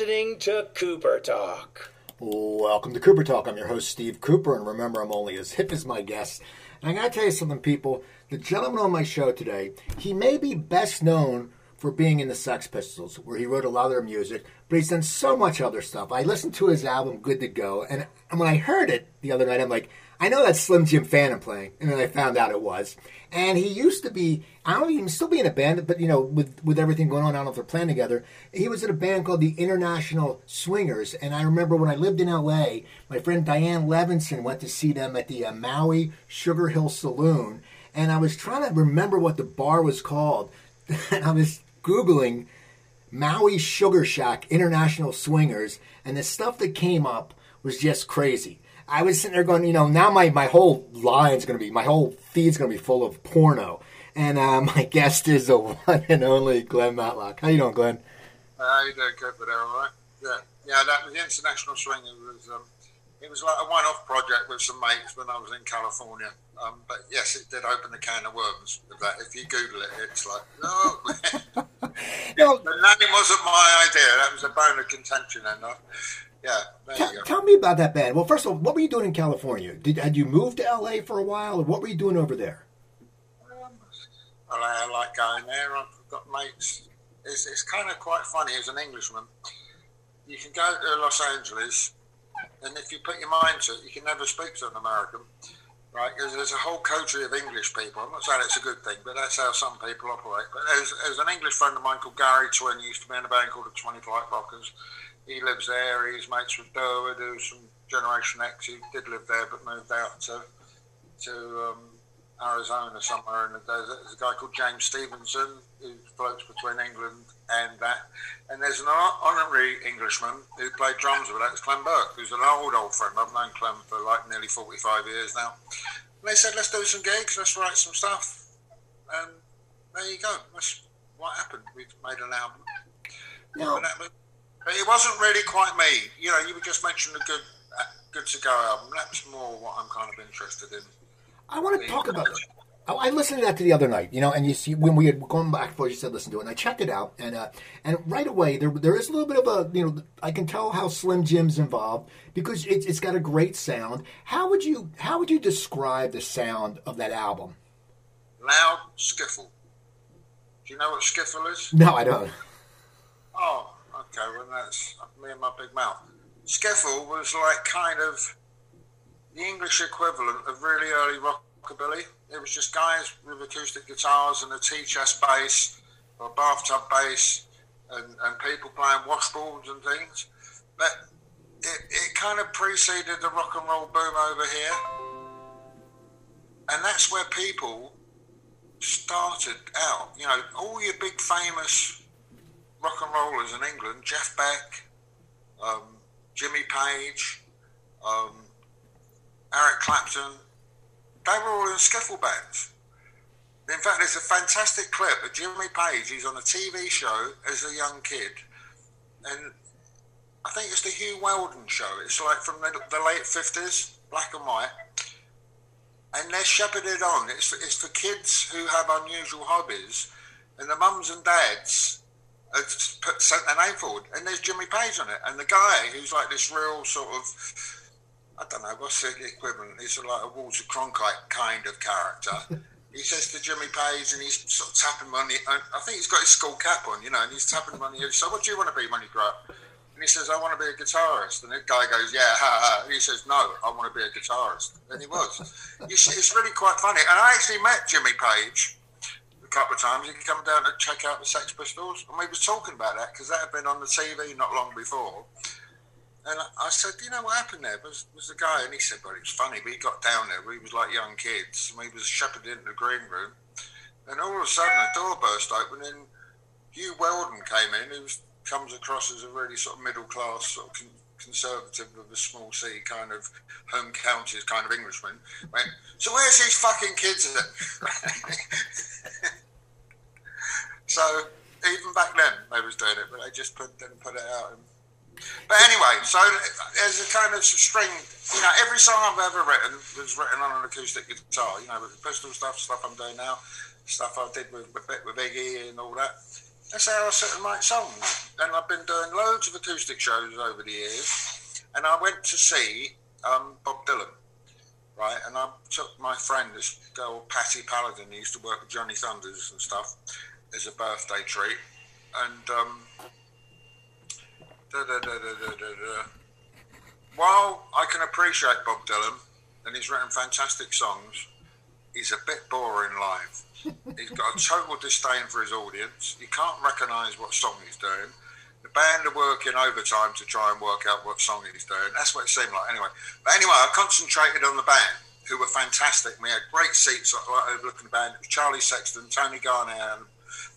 listening to Cooper Talk. Welcome to Cooper Talk. I'm your host, Steve Cooper, and remember, I'm only as hip as my guests. And I got to tell you something, people. The gentleman on my show today, he may be best known for being in the Sex Pistols, where he wrote a lot of their music, but he's done so much other stuff. I listened to his album, Good to Go, and when I heard it the other night, I'm like, I know that's Slim Jim Phantom playing, and then I found out it was. And he used to be, I don't even still be in a band, but you know, with everything going on, I don't know if they're playing together. He was in a band called the International Swingers, and I remember when I lived in L.A., my friend Diane Levinson went to see them at the Maui Sugar Hill Saloon, and I was trying to remember what the bar was called, and I was Googling Maui Sugar Shack International Swingers, and the stuff that came up was just crazy. I was sitting there going, you know, now my whole line's going to be, my whole feed's going to be full of porno. And my guest is the one and only Glenn Matlock. How you doing, Glenn? How you doing, Cooper? All right. Yeah. That was the International Swingers. It was like a one-off project with some mates when I was in California. But yes, it did open the can of worms with that. If you Google it, it's like, oh. No, the name wasn't my idea. That was a bone of contention, and yeah, tell me about that band. Well, first of all, what were you doing in California? Had you moved to L.A. for a while, or what were you doing over there? I like going there. I've got mates. It's kind of quite funny as an Englishman. You can go to Los Angeles, and if you put your mind to it, you can never speak to an American, right? Because there's a whole coterie of English people. I'm not saying it's a good thing, but that's how some people operate. But there's an English friend of mine called Gary Twin. He used to be in a band called The 25 Lockers. He lives there. He's mates with Derwood, who's from Generation X. He did live there, but moved out to Arizona somewhere in the desert. There's a guy called James Stevenson who floats between England and that. And there's an honorary Englishman who played drums with us, Clem Burke, who's an old friend. I've known Clem for like nearly 45 years now. And they said, let's do some gigs, let's write some stuff. And there you go. That's what happened. We've made an album. No. But it wasn't really quite me. You know, you were just mentioning the Good to Go album. That's more what I'm kind of interested in. I want to talk about it. I listened to that the other night, you know, and you see when we had gone back before you said listen to it, and I checked it out, and right away there is a little bit of a, you know, I can tell how Slim Jim's involved because it's got a great sound. How would you describe the sound of that album? Loud skiffle. Do you know what skiffle is? No, I don't. Oh. Okay, well, that's me and my big mouth. Skiffle was like kind of the English equivalent of really early rockabilly. It was just guys with acoustic guitars and a T-chest bass or bathtub bass and people playing washboards and things. But it kind of preceded the rock and roll boom over here. And that's where people started out. You know, all your big famous rock and rollers in England, Jeff Beck, Jimmy Page, Eric Clapton, they were all in skiffle bands. In fact, there's a fantastic clip of Jimmy Page. He's on a TV show as a young kid, and I think it's the Hugh Wheldon show. It's like from the late 50s, black and white, and they're shepherded on. It's for kids who have unusual hobbies, and the mums and dads sent their name forward, and there's Jimmy Page on it, and the guy who's like this real sort of, I don't know, what's the equivalent? He's like a Walter Cronkite kind of character. He says to Jimmy Page, and he's sort of tapping him on the, I think he's got his school cap on, you know, and he's tapping him on the, so what do you want to be when you grow up? And he says, I want to be a guitarist. And the guy goes, yeah, ha, ha. And he says, no, I want to be a guitarist. And he was. It's really quite funny. And I actually met Jimmy Page couple of times. He'd come down to check out the Sex Pistols, and we was talking about that because that had been on the TV not long before, and I said, you know what happened there was the guy, and he said, well, it was funny, we got down there, we was like young kids, and we was shepherded into the green room, and all of a sudden a door burst open and Hugh Wheldon came in, who comes across as a really sort of middle class sort of conservative with a small C kind of home counties kind of Englishman, went, so where's these fucking kids at? So even back then they was doing it, but they just didn't put it out. But anyway, so there's a kind of string. You know, every song I've ever written was written on an acoustic guitar. You know, with the Pistol stuff I'm doing now, stuff I did with Biggie and all that. That's how I sit and write songs. And I've been doing loads of acoustic shows over the years. And I went to see Bob Dylan, right? And I took my friend, this girl, Patty Paladin, who used to work with Johnny Thunders and stuff, as a birthday treat. And while I can appreciate Bob Dylan, and he's written fantastic songs, he's a bit boring live. He's got a total disdain for his audience. He can't recognise what song he's doing. The band are working overtime to try and work out what song he's doing. That's what it seemed like anyway. But anyway, I concentrated on the band, who were fantastic. We had great seats overlooking the band. It was Charlie Sexton, Tony Garnett, and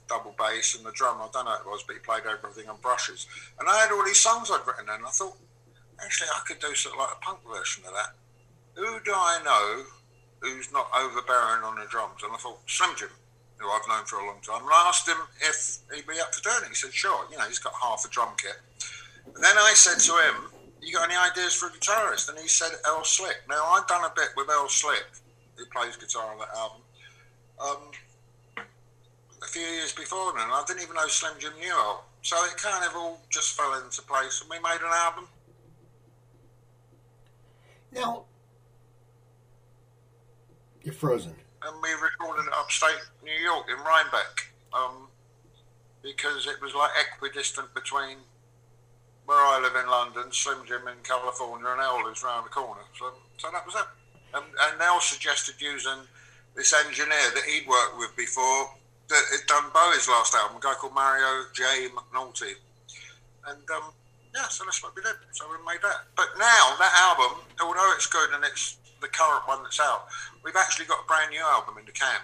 double bass, and the drummer, I don't know who it was, but he played everything on brushes. And I had all these songs I'd written, and I thought, actually, I could do something like a punk version of that. Who do I know who's not overbearing on the drums? And I thought, Slim Jim, who I've known for a long time. And I asked him if he'd be up for doing it. He said, sure, you know, he's got half a drum kit. And then I said to him, you got any ideas for a guitarist? And he said, Earl Slick. Now, I'd done a bit with Earl Slick, who plays guitar on that album, a few years before then. And I didn't even know Slim Jim knew Earl. So it kind of all just fell into place, and we made an album. Now, you're frozen. And we recorded it upstate New York in Rhinebeck, because it was like equidistant between where I live in London, Slim Jim in California, and Elders round the corner. So that was it. And Earl suggested using this engineer that he'd worked with before, that had done Bowie's last album, a guy called Mario J. McNulty. And yeah, so that's what we did. So we made that. But now that album, although it's good and it's the current one that's out, we've actually got a brand new album in the can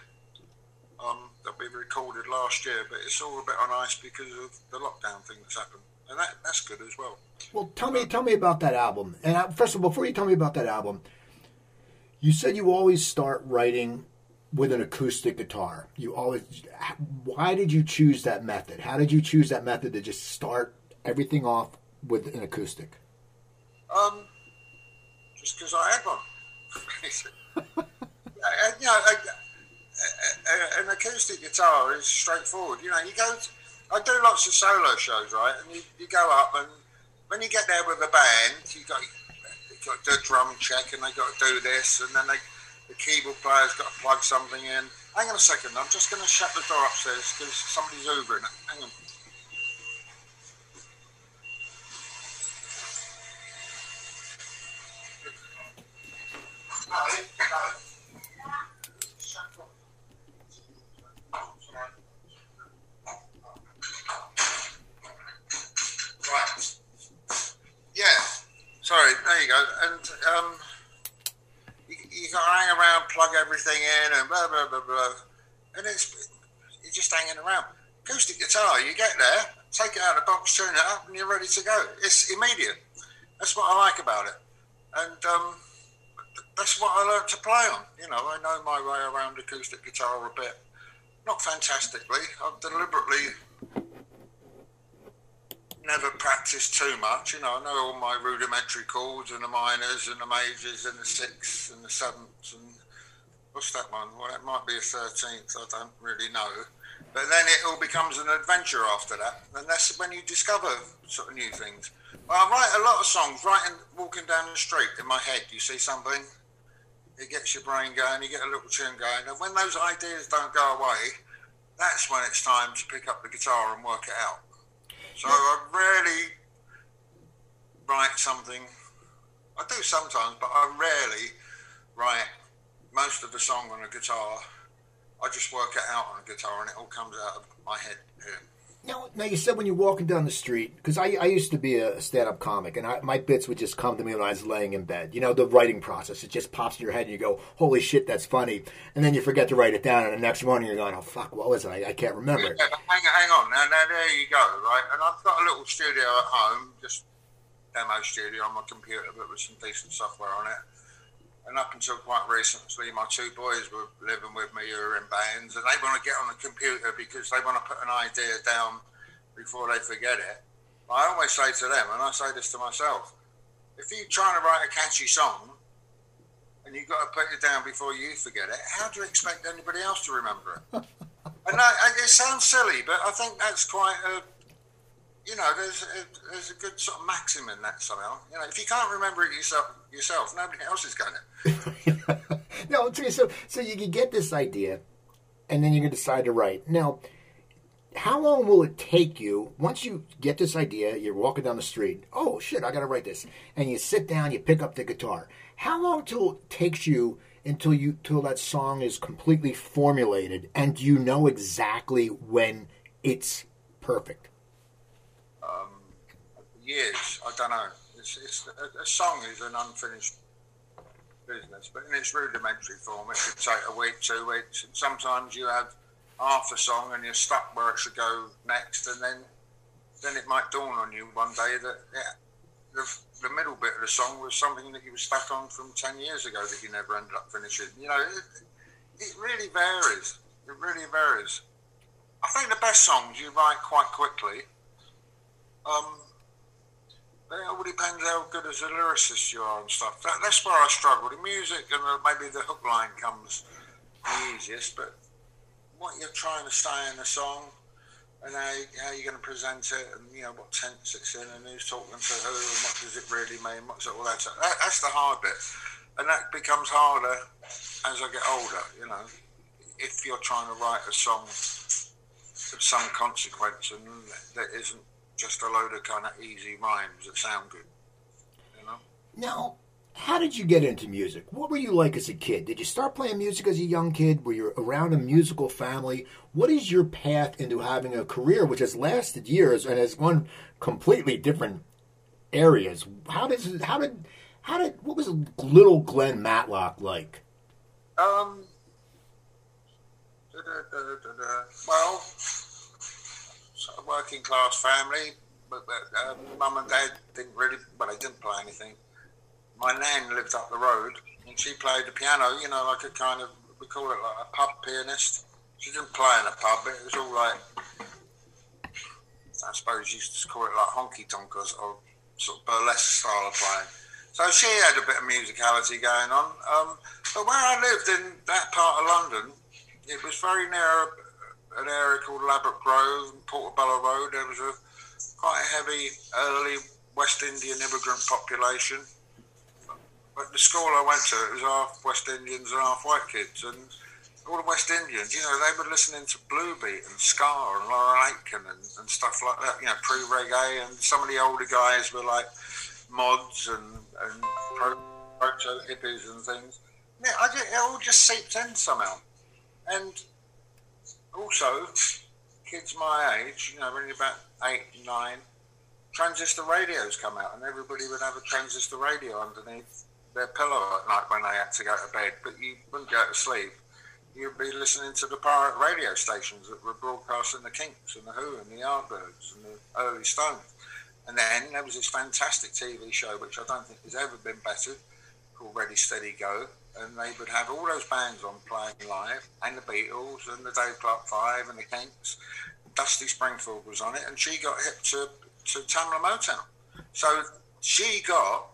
that we recorded last year, but it's all a bit on ice because of the lockdown thing that's happened, and that's good as well. Well, tell me about that album. And first of all, before you tell me about that album, you said you always start writing with an acoustic guitar. Why did you choose that method? How did you choose that method to just start everything off with an acoustic? Just because I had one. You know, an acoustic guitar is straightforward. You know, I do lots of solo shows, right? And you go up, and when you get there with the band, you got to do a drum check, and they got to do this, and then the keyboard player's got to plug something in. Hang on a second, I'm just going to shut the door upstairs because somebody's Ubering. Hang on. Right. Yeah. Sorry. There you go. And you got to hang around, plug everything in, and blah blah blah blah. And you're just hanging around. Acoustic guitar. You get there, take it out of the box, tune it up, and you're ready to go. It's immediate. That's what I like about it. And that's what I learned to play on. You know, I know my way around acoustic guitar a bit. Not fantastically. I've deliberately never practiced too much. You know, I know all my rudimentary chords and the minors and the majors and the sixths and the sevenths and what's that one? Well, it might be a 13th. I don't really know. But then it all becomes an adventure after that. And that's when you discover sort of new things. Well, I write a lot of songs, walking down the street in my head. You see something, it gets your brain going, you get a little tune going, and when those ideas don't go away, that's when it's time to pick up the guitar and work it out. So I rarely write something. I do sometimes, but I rarely write most of the song on a guitar. I just work it out on a guitar, and it all comes out of my head here. Now you said when you're walking down the street, because I used to be a stand-up comic, and my bits would just come to me when I was laying in bed. You know, the writing process, it just pops in your head, and you go, holy shit, that's funny. And then you forget to write it down, and the next morning you're going, oh, fuck, what was it? I can't remember it. Yeah, but hang on. Now, there you go, right? And I've got a little studio at home, just demo studio on my computer, but with some decent software on it. And up until quite recently, my two boys were living with me who were in bands, and they want to get on the computer because they want to put an idea down before they forget it. But I always say to them, and I say this to myself, if you're trying to write a catchy song and you've got to put it down before you forget it, how do you expect anybody else to remember it? And it sounds silly, but I think that's quite a, you know, there's a good sort of maxim in that somehow. You know, if you can't remember it yourself, nobody else is going to. No, so you can get this idea, and then you can decide to write. Now, how long will it take you, once you get this idea, you're walking down the street, oh, shit, I got to write this, and you sit down, you pick up the guitar. How long till it takes you until that song is completely formulated and you know exactly when it's perfect? Years, I don't know. It's a song is an unfinished business, but in its rudimentary form, it could take a week, 2 weeks, and sometimes you have half a song and you're stuck where it should go next, and then it might dawn on you one day that the middle bit of the song was something that you were stuck on from 10 years ago that you never ended up finishing. You know, it really varies. It really varies. I think the best songs you write quite quickly. But it all depends how good as a lyricist you are and stuff. That's where I struggle. The music and maybe the hook line comes the easiest, but what you're trying to say in a song and how you're going to present it, and you know what tense it's in and who's talking to who and what does it really mean, what's all that. That's the hard bit, and that becomes harder as I get older, you know, if you're trying to write a song of some consequence and that isn't just a load of kind of easy rhymes that sound good, you know. Now, how did you get into music? What were you like as a kid? Did you start playing music as a young kid? Were you around a musical family? What is your path into having a career which has lasted years and has gone completely different areas? What was little Glenn Matlock like? Well, sort of working class family, but mum and dad didn't really. Well, they didn't play anything. My nan lived up the road, and she played the piano, you know, like a kind of, we call it like a pub pianist. She didn't play in a pub, but it was all like, I suppose you used to call it like honky-tonk or sort of burlesque style of playing. So she had a bit of musicality going on. But where I lived in that part of London, it was very near an area called Labrick Grove and Portobello Road. There was a quite heavy early West Indian immigrant population. But the school I went to, it was half West Indians and half white kids, and all the West Indians, you know, they were listening to Bluebeat and ska and Laurel Aitken and stuff like that, you know, pre-reggae, and some of the older guys were like mods and proto-hippies and things. And it all just seeped in somehow. And also, kids my age, you know, really about 8, 9, transistor radios come out, and everybody would have a transistor radio underneath their pillow at night when they had to go to bed, but you wouldn't go to sleep. You'd be listening to the pirate radio stations that were broadcasting the Kinks and the Who and the Yardbirds and the early Stones. And then there was this fantastic TV show, which I don't think has ever been bettered, called Ready Steady Go, and they would have all those bands on playing live, and the Beatles and the Dave Clark Five and the Kinks. Dusty Springfield was on it, and she got hip to Tamla Motown. So she got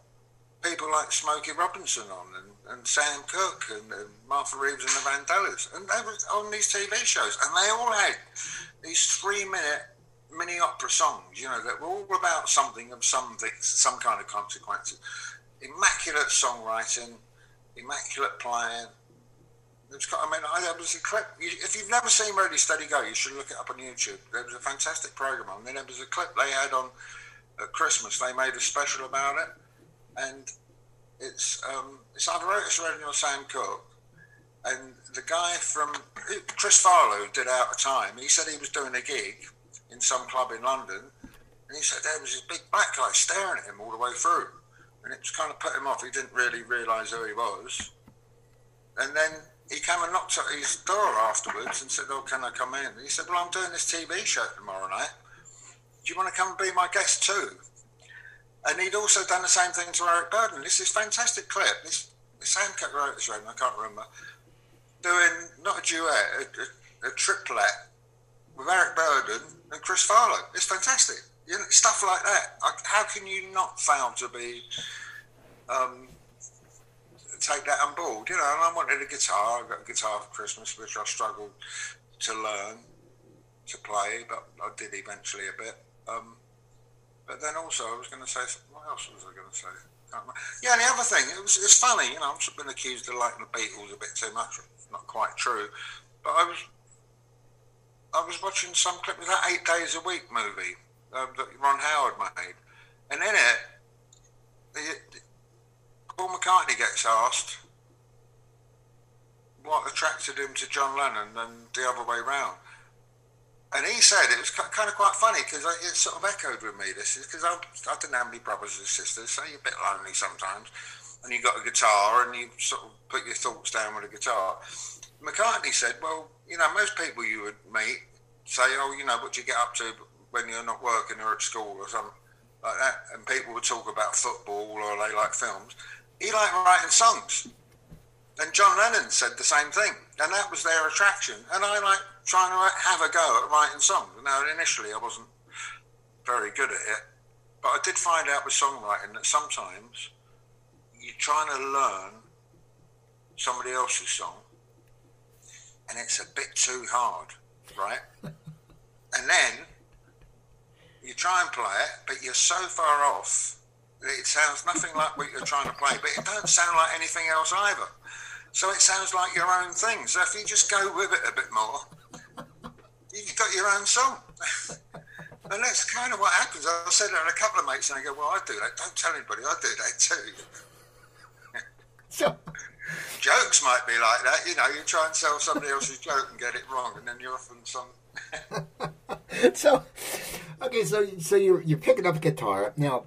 people like Smokey Robinson on and Sam Cooke and Martha Reeves and the Vandellas. And they were on these TV shows, and they all had these 3-minute mini opera songs, you know, that were all about something of some kind of consequences. Immaculate songwriting, immaculate playing. There was a clip. If you've never seen Ready Steady Go, you should look it up on YouTube. There was a fantastic program on. Then there was a clip they had on at Christmas. They made a special about it, and it's either Otis Redding or Sam Cooke. And the guy from Chris Farlowe did Out of Time. He said he was doing a gig in some club in London, and he said there was this big black guy staring at him all the way through, and it was kind of put him off. He didn't really realise who he was, and then he came and knocked at his door afterwards and said, "Oh, can I come in?" And he said, "Well, I'm doing this TV show tomorrow night. Do you want to come and be my guest too?" And he'd also done the same thing to Eric Burdon. This is a fantastic clip. This Sam Cooke wrote this one, I can't remember, doing, not a duet, a triplet with Eric Burdon and Chris Farlowe. It's fantastic. You know, stuff like that. How can you not fail to be... take that on board, you know, and I wanted a guitar for Christmas, which I struggled to learn to play, but I did eventually a bit. But then also, I was going to say, what else was I going to say? Yeah, and the other thing, it's funny, you know, I've been accused of liking the Beatles a bit too much. It's not quite true, but I was watching some clip of that 8 Days a Week movie that Ron Howard made, and in it, Paul McCartney gets asked what attracted him to John Lennon and the other way round. And he said, it was kind of quite funny, because it sort of echoed with me, this is because I didn't have any brothers and sisters, so you're a bit lonely sometimes, and you got a guitar and you sort of put your thoughts down with a guitar. McCartney said, well, you know, most people you would meet say, oh, you know, what do you get up to when you're not working or at school or something like that, and people would talk about football or they like films. He liked writing songs. And John Lennon said the same thing, and that was their attraction. And I like trying to have a go at writing songs. Now, initially, I wasn't very good at it, but I did find out with songwriting that sometimes you're trying to learn somebody else's song, and it's a bit too hard, right? And then you try and play it, but you're so far off that it sounds nothing like what you're trying to play, but it doesn't sound like anything else either. So it sounds like your own thing. So if you just go with it a bit more, you've got your own song. And that's kind of what happens. I said it to a couple of mates and I go, well, I do that. Don't tell anybody, I do that too. So jokes might be like that. You know, you try and sell somebody else's joke and get it wrong, and then you're off on some... So you're picking up guitar. Now,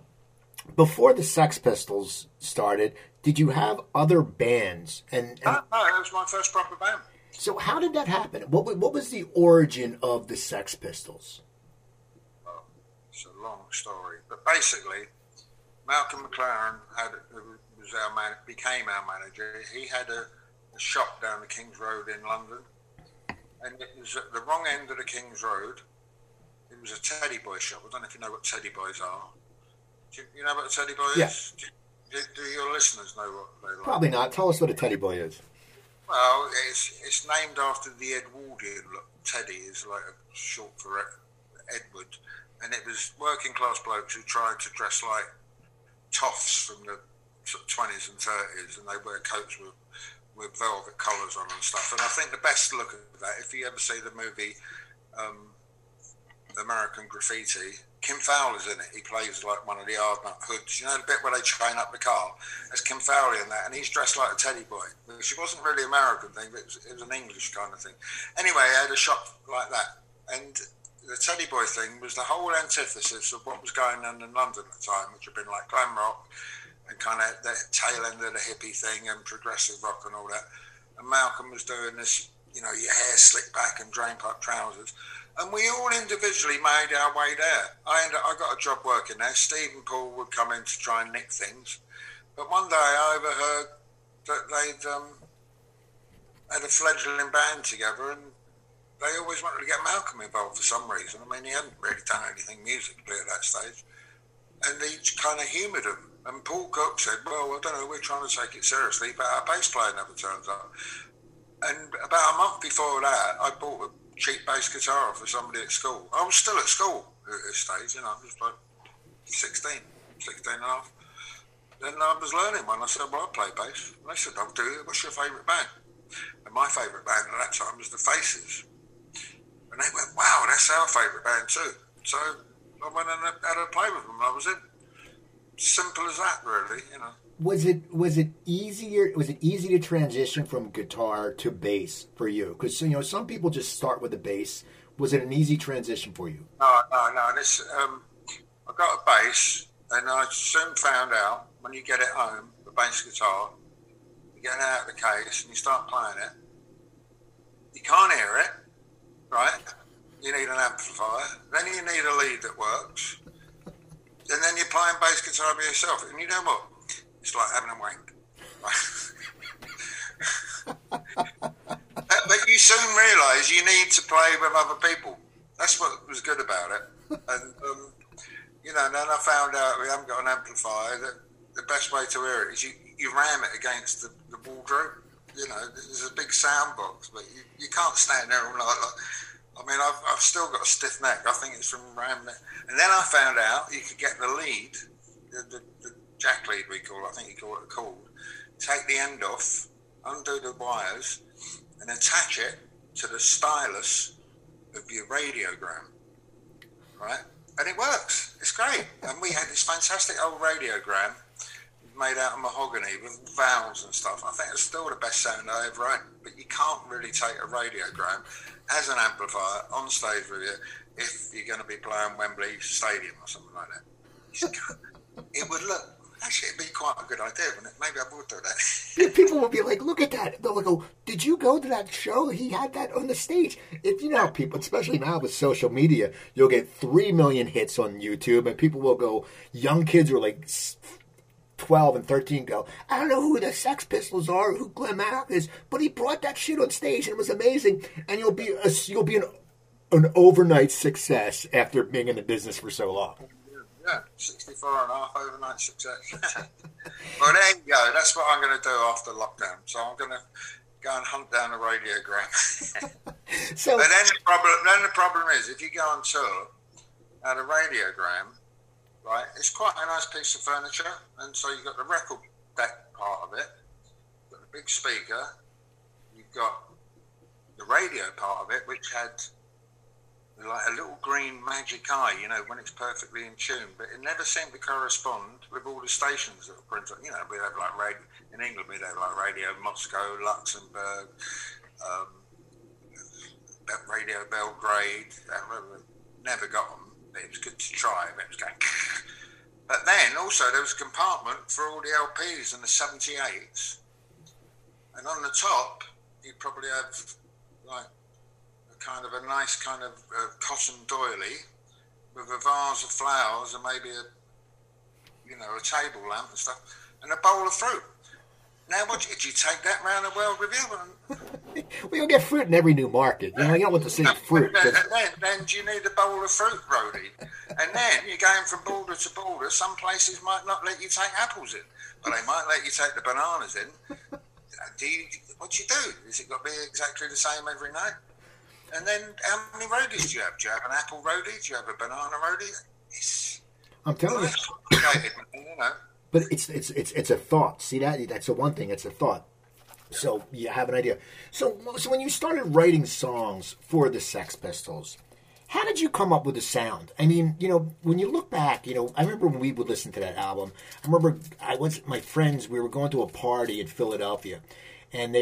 before the Sex Pistols started... did you have other bands? No, that was my first proper band. So how did that happen? What was the origin of the Sex Pistols? Well, it's a long story. But basically, Malcolm McLaren, became our manager. He had a shop down the King's Road in London. And it was at the wrong end of the King's Road. It was a Teddy Boy shop. I don't know if you know what Teddy Boys are. Do you know what a Teddy Boy is? Yes. Yeah. Do your listeners know what they like? Probably not. Tell us what a Teddy Boy is. Well, it's named after the Edwardian look. Teddy is like a short for Edward. And it was working class blokes who tried to dress like toffs from the sort of 20s and 30s. And they wear coats with velvet collars on and stuff. And I think the best look of that, if you ever see the movie American Graffiti, Kim Fowler's in it. He plays like one of the hard nut hoods. You know the bit where they chain up the car? There's Kim Fowler in that, and he's dressed like a Teddy Boy, which wasn't really an American thing, but it was an English kind of thing. Anyway, I had a shop like that, and the Teddy Boy thing was the whole antithesis of what was going on in London at the time, which had been like glam rock and kind of the tail end of the hippie thing and progressive rock and all that. And Malcolm was doing this, you know, your hair slicked back and drain pipe trousers. And we all individually made our way there. I got a job working there. Steve and Paul would come in to try and nick things. But one day I overheard that they'd had a fledgling band together, and they always wanted to get Malcolm involved for some reason. I mean, he hadn't really done anything musically at that stage. And he kind of humoured them. And Paul Cook said, well, I don't know, we're trying to take it seriously, but our bass player never turns up. And about a month before that, I bought a cheap bass guitar for somebody at school. I was still at school at this stage, you know, I was like 16 and a half. Then I was learning one. I said, well, I play bass. And they said, I'll do it. What's your favourite band? And my favourite band at that time was The Faces. And they went, wow, that's our favourite band too. So I went and had a play with them. I was in. Simple as that, really, you know. Was it easy to transition from guitar to bass for you? Because, you know, some people just start with the bass. Was it an easy transition for you? No. I got a bass, and I soon found out when you get it home, the bass guitar, you get it out of the case and you start playing it. You can't hear it, right? You need an amplifier. Then you need a lead that works. And then you're playing bass guitar by yourself. And you know what? It's like having a wank. But you soon realise you need to play with other people. That's what was good about it. And, you know, then I found out we haven't got an amplifier, that the best way to hear it is you ram it against the wardrobe. you know, there's a big sound box, but you can't stand there all night. Like, I mean, I've still got a stiff neck. I think it's from around there. And then I found out you could get the lead, the jack lead we call it, I think you call it called, take the end off, undo the wires, and attach it to the stylus of your radiogram, right? And it works. It's great. And we had this fantastic old radiogram made out of mahogany with valves and stuff. I think it's still the best sound I ever owned. But you can't really take a radiogram as an amplifier on stage with you if you're going to be playing Wembley Stadium or something like that. You just can't. It would look... Actually, it'd be quite a good idea, wouldn't it? Maybe I would do that. People would be like, look at that. They'll go, did you go to that show? He had that on the stage. If you know people, especially now with social media, you'll get 3 million hits on YouTube, and people will go, young kids who are like 12 and 13 go, I don't know who the Sex Pistols are, who Glenn Matlock is, but he brought that shit on stage and it was amazing. And you'll be an overnight success after being in the business for so long. Yeah, 64.5 overnight success. Well, there you go. That's what I'm going to do after lockdown. So I'm going to go and hunt down a radiogram. So, but then the problem is, if you go on tour at a radiogram, right, it's quite a nice piece of furniture. And so you've got the record deck part of it, you've got the big speaker, you've got the radio part of it, which had... like a little green magic eye, you know, when it's perfectly in tune, but it never seemed to correspond with all the stations that were printed. You know, we'd have like radio in England, we'd have like Radio Moscow, Luxembourg, Radio Belgrade. Never got them, but it was good to try. But it was going. But then also there was a compartment for all the LPs and the 78s, and on the top you'd probably have like kind of a nice kind of cotton doily with a vase of flowers and maybe a table lamp and stuff and a bowl of fruit. Now, what did you take that round the world with you? Well, you'll get fruit in every new market. You know, you don't want to see fruit. Then do you need a bowl of fruit, Brody? And then you're going from border to border. Some places might not let you take apples in, but they might let you take the bananas in. What do you do? Is it got to be exactly the same every night? And then, how many roadies do you have? Do you have an apple roadie? Do you have a banana roadie? I'm telling you. But it's a thought. See, that's the one thing. It's a thought. So you have an idea. So when you started writing songs for the Sex Pistols, how did you come up with the sound? I mean, you know, when you look back, you know, I remember when we would listen to that album. I remember my friends, we were going to a party in Philadelphia, and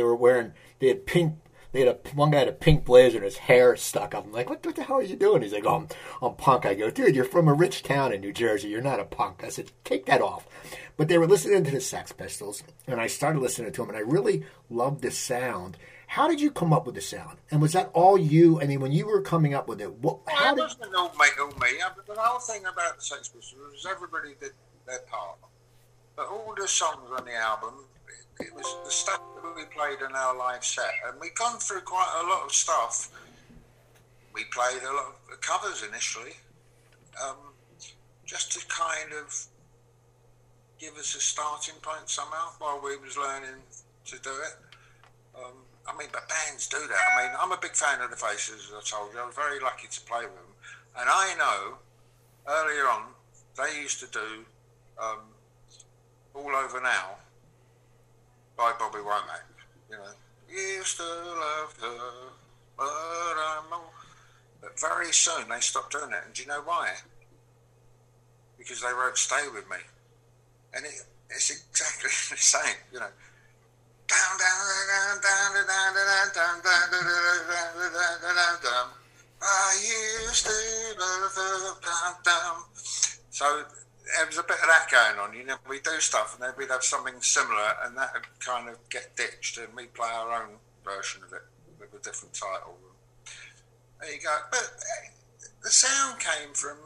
one guy had a pink blazer and his hair stuck up. I'm like, what the hell are you doing? He's like, oh, I'm punk. I go, dude, you're from a rich town in New Jersey. You're not a punk. I said, take that off. But they were listening to the Sex Pistols, and I started listening to them, and I really loved the sound. How did you come up with the sound? And was that all you? I mean, when you were coming up with it, it wasn't all me. The whole thing about the Sex Pistols was everybody did their part. But all the songs on the album... It was the stuff that we played in our live set, and we've gone through quite a lot of stuff. We played a lot of covers initially, just to kind of give us a starting point somehow while we was learning to do it. I mean, but bands do that. I mean, I'm a big fan of the Faces, as I told you. I was very lucky to play with them, and I know earlier on they used to do All Over Now by Bobby Womack, you know. Used to love her, but very soon they stopped doing it, and do you know why? Because they wrote "Stay With Me," and it's exactly the same, you know. Down, down, down, down, down, down, down, down, down, down, down. I used to love her, down, down. So there was a bit of that going on, you know. We do stuff, and then we'd have something similar, and that would kind of get ditched, and we'd play our own version of it with a different title. There you go. But the sound came from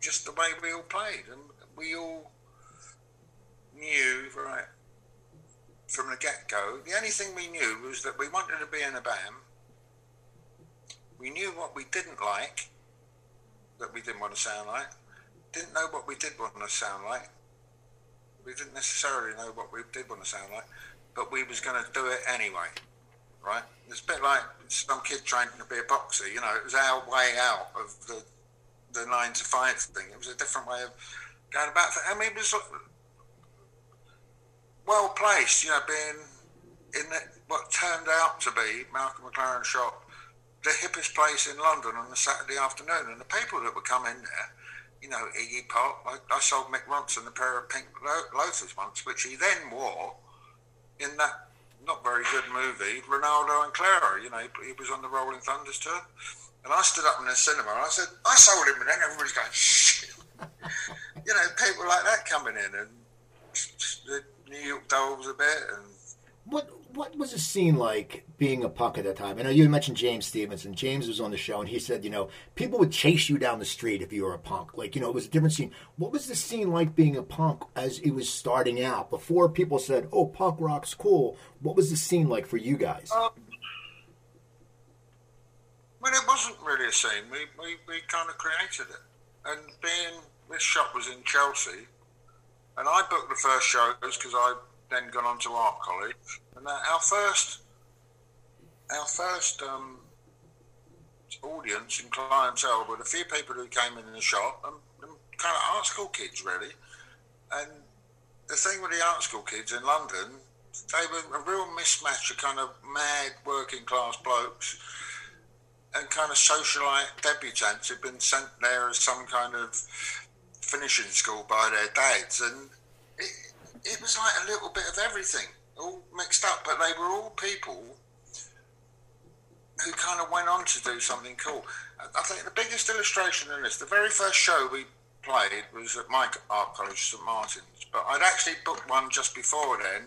just the way we all played, and we all knew, right, from the get-go. The only thing we knew was that we wanted to be in a band. We knew what we didn't like, that we didn't want to sound like. Didn't know what we did want to sound like. We didn't necessarily know what we did want to sound like, but we was going to do it anyway, right? It's a bit like some kid trying to be a boxer, you know. It was our way out of the 9-to-5 thing. It was a different way of going about it. I mean, it was well placed, you know, being in what turned out to be Malcolm McLaren's shop, the hippest place in London on a Saturday afternoon. And the people that would come in there, you know, Iggy Pop, I sold Mick Ronson a pair of pink loafers once, which he then wore in that not very good movie, Ronaldo and Clara. You know, he was on the Rolling Thunders tour. And I stood up in the cinema and I said, I sold him, and then everybody's going, shit. You know, people like that coming in, and the New York Dolls a bit. And What was the scene like being a punk at that time? I know you mentioned James Stevenson. James was on the show, and he said, you know, people would chase you down the street if you were a punk. Like, you know, it was a different scene. What was the scene like being a punk as it was starting out? Before people said, oh, punk rock's cool, what was the scene like for you guys? Well, it wasn't really a scene. We kind of created it. And this shop was in Chelsea, and I booked the first shows because I then gone on to art college, and our first audience and clientele were a few people who came in the shop, and kind of art school kids, really. And the thing with the art school kids in London, they were a real mismatch of kind of mad working class blokes and kind of socialite debutantes who'd been sent there as some kind of finishing school by their dads. And it was like a little bit of everything, all mixed up, but they were all people who kind of went on to do something cool. I think the biggest illustration in this, the very first show we played was at my art college, St Martin's, but I'd actually booked one just before then,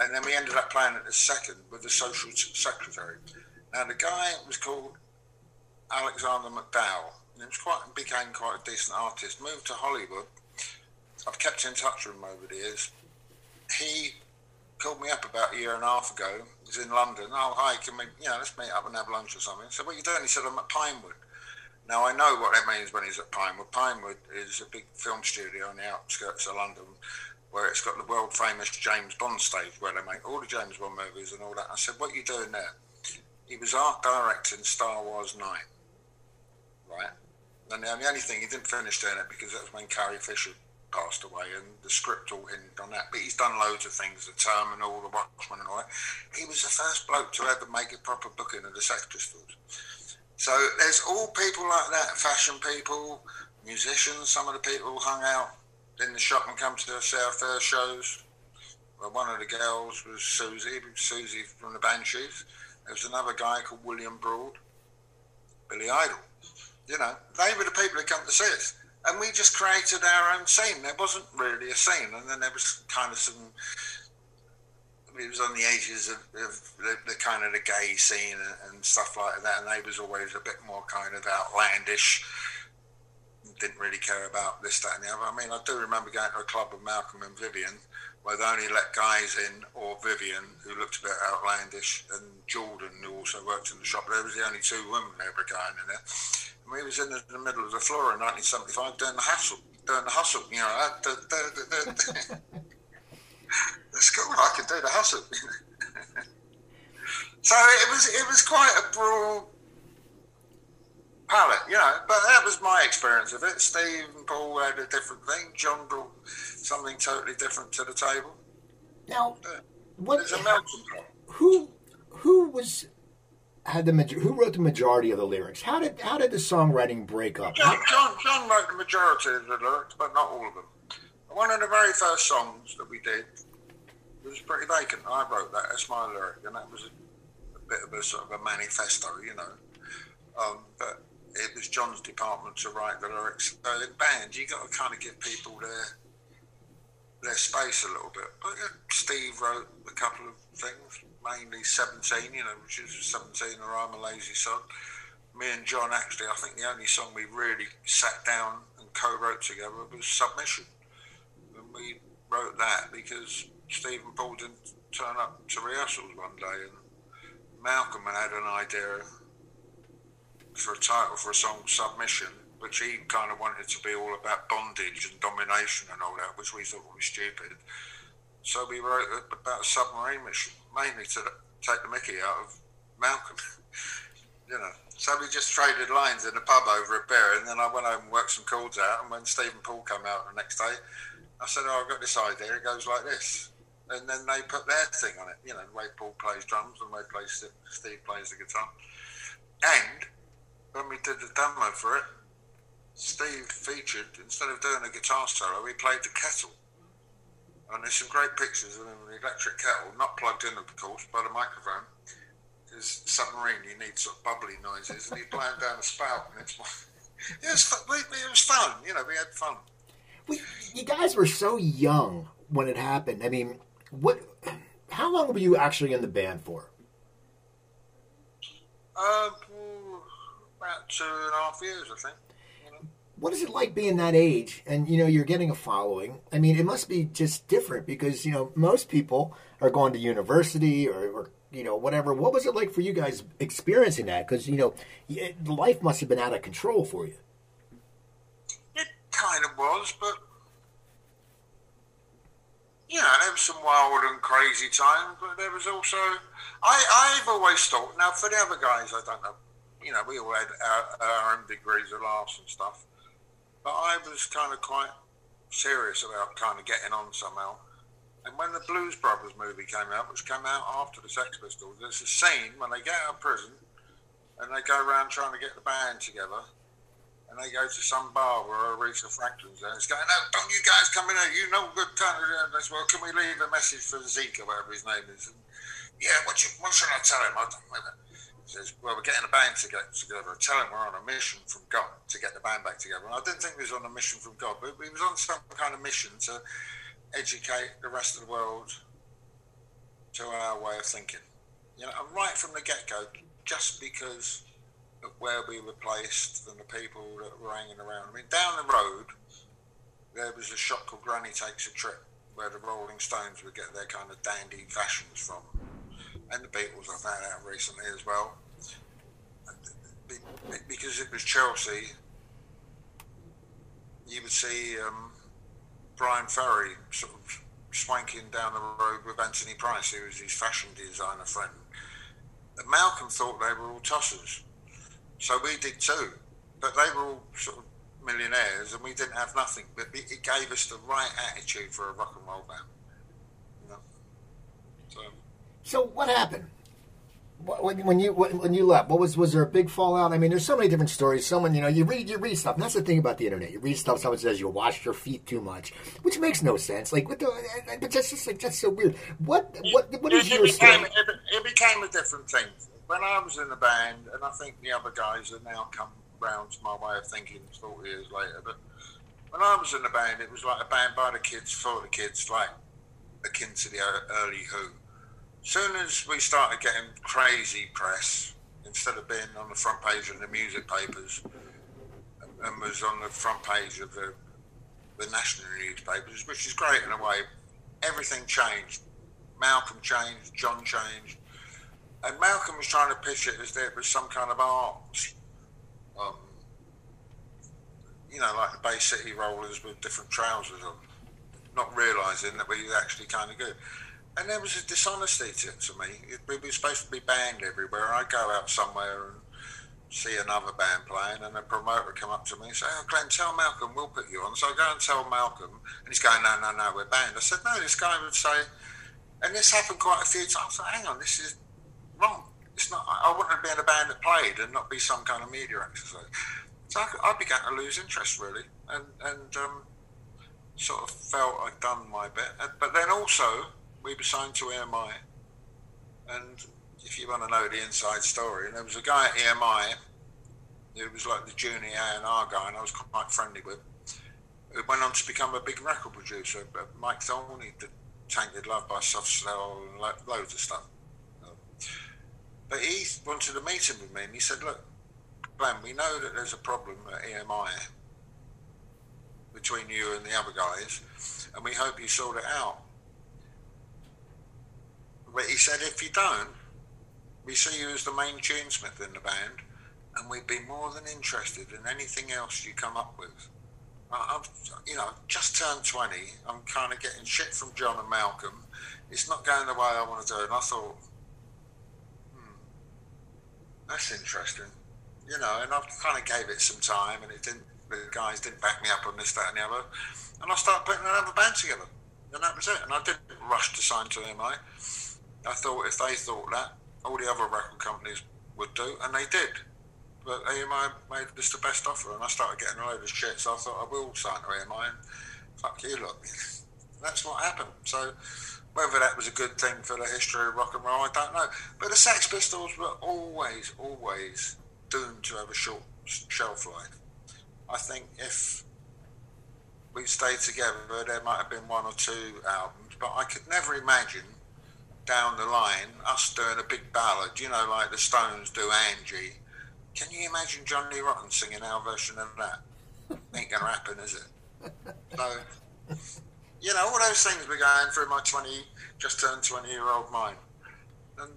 and then we ended up playing at the second with the social secretary. Now, the guy was called Alexander McDowell, and he was became quite a decent artist, moved to Hollywood. I've kept in touch with him over the years. He called me up about a year and a half ago. He was in London. Oh, hi, can we, you know, let's meet up and have lunch or something. So what are you doing? He said, I'm at Pinewood. Now, I know what that means when he's at Pinewood. Pinewood is a big film studio on the outskirts of London, where it's got the world-famous James Bond stage, where they make all the James Bond movies and all that. I said, what are you doing there? He was art directing Star Wars 9, right? And the only thing, he didn't finish doing it because that's when Carrie Fisher passed away, and the script all hinged on that. But he's done loads of things, The Terminal, The Watchman and all that. He was the first bloke to ever make a proper booking of the Sex Pistols. So there's all people like that, fashion people, musicians. Some of the people hung out in the shop and come to see our first shows. Well, one of the girls was Susie from the Banshees. There was another guy called William Broad, Billy Idol. You know, they were the people who come to see us. And we just created our own scene. There wasn't really a scene. And then there was kind of some, it was on the edges of the kind of the gay scene and stuff like that. And they was always a bit more kind of outlandish. Didn't really care about this, that and the other. I mean, I do remember going to a club with Malcolm and Vivian where they only let guys in, or Vivian, who looked a bit outlandish, and Jordan, who also worked in the shop. There was the only two women ever going in there. And we was in the middle of the floor in 1975 doing the hustle, you know. That's cool, I can do the hustle. So it was quite a broad palette, you know, but that was my experience of it. Steve and Paul had a different thing. John brought something totally different to the table. Now, who wrote the majority of the lyrics? How did the songwriting break up? John wrote the majority of the lyrics, but not all of them. One of the very first songs that we did was Pretty Vacant. I wrote that. That's my lyric, and that was a bit of a sort of a manifesto, you know. But it was John's department to write the lyrics. So in bands, you got to kind of give people their space a little bit. But Steve wrote a couple of things, mainly 17, you know, which is 17 or I'm a Lazy Sod. Me and John, actually, I think the only song we really sat down and co-wrote together was Submission. And we wrote that because Steve and Paul didn't turn up to rehearsals one day, and Malcolm had an idea for a title for a song, Submission, which he kind of wanted to be all about bondage and domination and all that, which we thought was stupid. So we wrote about a submarine mission, mainly to take the mickey out of Malcolm, you know. So we just traded lines in the pub over a beer, and then I went home and worked some chords out, and when Steve and Paul came out the next day, I said, oh, I've got this idea, it goes like this. And then they put their thing on it, you know, the way Paul plays drums and the way Steve plays the guitar. And when we did the demo for it, Steve featured, instead of doing a guitar solo, he played the kettle. And there's some great pictures of an electric kettle, not plugged in, of course, by the microphone. There's a submarine, you need sort of bubbly noises, and he's blowing down a spout, and it was fun, you know, we had fun. You guys were so young when it happened. I mean, how long were you actually in the band for? About 2.5 years, I think. You know? What is it like being that age and, you know, you're getting a following? I mean, it must be just different because, you know, most people are going to university or you know, whatever. What was it like for you guys experiencing that? Because, you know, life must have been out of control for you. It kind of was, but, you know, there was some wild and crazy times, but there was also... I've always thought, now for the other guys, I don't know, you know, we all had our own degrees of laughs and stuff, but I was kind of quite serious about kind of getting on somehow. And when the Blues Brothers movie came out, which came out after the Sex Pistols, there's a scene when they get out of prison and they go around trying to get the band together, and they go to some bar where Aretha Franklin's there. And it's going, no, don't you guys come in here, you know, good country. And they say, well, can we leave a message for Zeke or whatever his name is? And, yeah, what should I tell him? I don't know. He says, well, we're getting the band together. Tell him we're on a mission from God to get the band back together. And I didn't think he was on a mission from God, but he was on some kind of mission to educate the rest of the world to our way of thinking, you know, and right from the get-go, just because of where we were placed and the people that were hanging around. I mean, down the road there was a shop called Granny Takes a Trip where the Rolling Stones would get their kind of dandy fashions from, and the Beatles I found out recently as well, because it was Chelsea. You would see Brian Ferry sort of swanking down the road with Anthony Price, who was his fashion designer friend. And Malcolm thought they were all tossers, so we did too. But they were all sort of millionaires, and we didn't have nothing. But it gave us the right attitude for a rock and roll band. You know? So what happened when you left? What was there a big fallout? I mean, there's so many different stories. Someone, you know, you read stuff, and that's the thing about the internet. You read stuff. Someone says you washed your feet too much, which makes no sense. Like, what the? But that's just like that's so weird. What is your story? It became a different thing when I was in the band, and I think the other guys have now come round to my way of thinking 40 years later. But when I was in the band, it was like a band by the kids for the kids, like akin to the early Who. Soon as we started getting crazy press, instead of being on the front page of the music papers, and was on the front page of the national newspapers, which is great in a way, everything changed. Malcolm changed, John changed, and Malcolm was trying to pitch it as there was some kind of art, you know, like the Bay City Rollers with different trousers on, not realising that we were actually kind of good. And there was a dishonesty to me. We were supposed to be banned everywhere. I'd go out somewhere and see another band playing, and a promoter would come up to me and say, oh, Glenn, tell Malcolm, we'll put you on. So I go and tell Malcolm, and he's going, no, we're banned. I said, no, this guy would say, and this happened quite a few times. I said, hang on, this is wrong. It's not. I wanted to be in a band that played and not be some kind of media exercise. So I began to lose interest, really, and sort of felt I'd done my bit. But then also... we were signed to EMI, and if you want to know the inside story, there was a guy at EMI who was like the junior A&R guy, and I was quite friendly with, who went on to become a big record producer. But Mike Thorne did Tainted Love by Soft Cell and loads of stuff. But he wanted a meeting with me, and he said, look, Glenn, we know that there's a problem at EMI between you and the other guys, and we hope you sort it out. But he said, if you don't, we see you as the main tunesmith in the band, and we'd be more than interested in anything else you come up with. I've, you know, just turned 20. I'm kind of getting shit from John and Malcolm. It's not going the way I want to do it. And I thought, that's interesting, you know. And I kind of gave it some time, and it didn't. The guys didn't back me up on this, that, and the other. And I started putting another band together, and that was it. And I didn't rush to sign to EMI. I thought if they thought that, all the other record companies would do, and they did. But EMI made this the best offer, and I started getting a load of shit, so I thought I will sign to EMI, and fuck you lot. That's what happened. So whether that was a good thing for the history of rock and roll, I don't know. But the Sex Pistols were always, always doomed to have a short shelf life. I think if we stayed together, there might have been one or two albums, but I could never imagine down the line us doing a big ballad, you know, like the Stones do Angie. Can you imagine John Lee Rotten singing our version of that? Ain't gonna happen, is it? So, you know, all those things were going through my just turned 20-year-old mind, and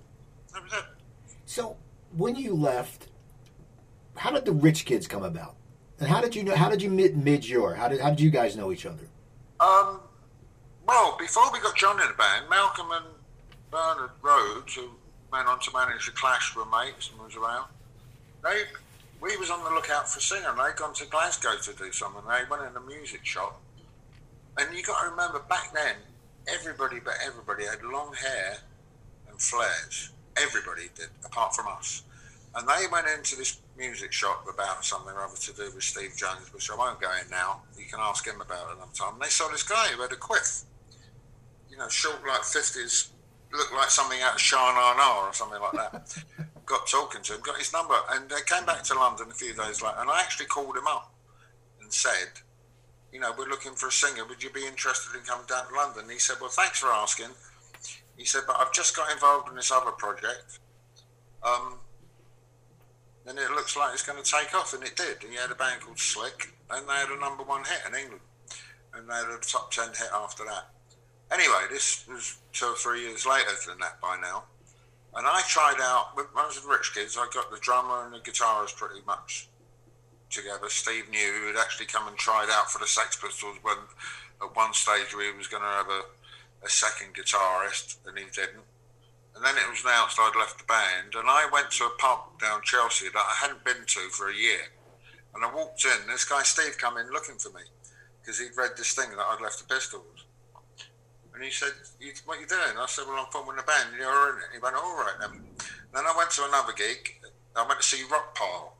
that was it. So, when you left, how did the Rich Kids come about, and how did you know? How did you How did you guys know each other? Well, before we got John in the band, Malcolm and Bernard Rhodes, who went on to manage the Clash, were mates and was around. We was on the lookout for a singer, and they'd gone to Glasgow to do something. They went in the music shop, and you got to remember back then, everybody but everybody had long hair and flares. Everybody did, apart from us. And they went into this music shop about something or other to do with Steve Jones, which I won't go in now. You can ask him about it another time. And they saw this guy who had a quiff, you know, short like 50s, looked like something out of Sha Na Na or something like that. Got talking to him, got his number, and they came back to London a few days later, and I actually called him up and said, you know, we're looking for a singer, would you be interested in coming down to London? And he said, well, thanks for asking. He said, but I've just got involved in this other project, and it looks like it's going to take off, and it did. And he had a band called Slick, and they had a number 1 hit in England, and they had a top 10 hit after that. Anyway, this was 2 or 3 years later than that by now. And I tried out, when I was with Rich Kids, I got the drummer and the guitarist pretty much together. Steve knew, who had actually come and tried out for the Sex Pistols when at one stage we was going to have a second guitarist, and he didn't. And then it was announced I'd left the band, and I went to a pub down Chelsea that I hadn't been to for a year. And I walked in, and this guy Steve come in looking for me, because he'd read this thing that I'd left the Pistols. And he said, what are you doing? I said, well, I'm forming a band. And you're in it. He went, all right then. And then I went to another gig. I went to see Rockpile.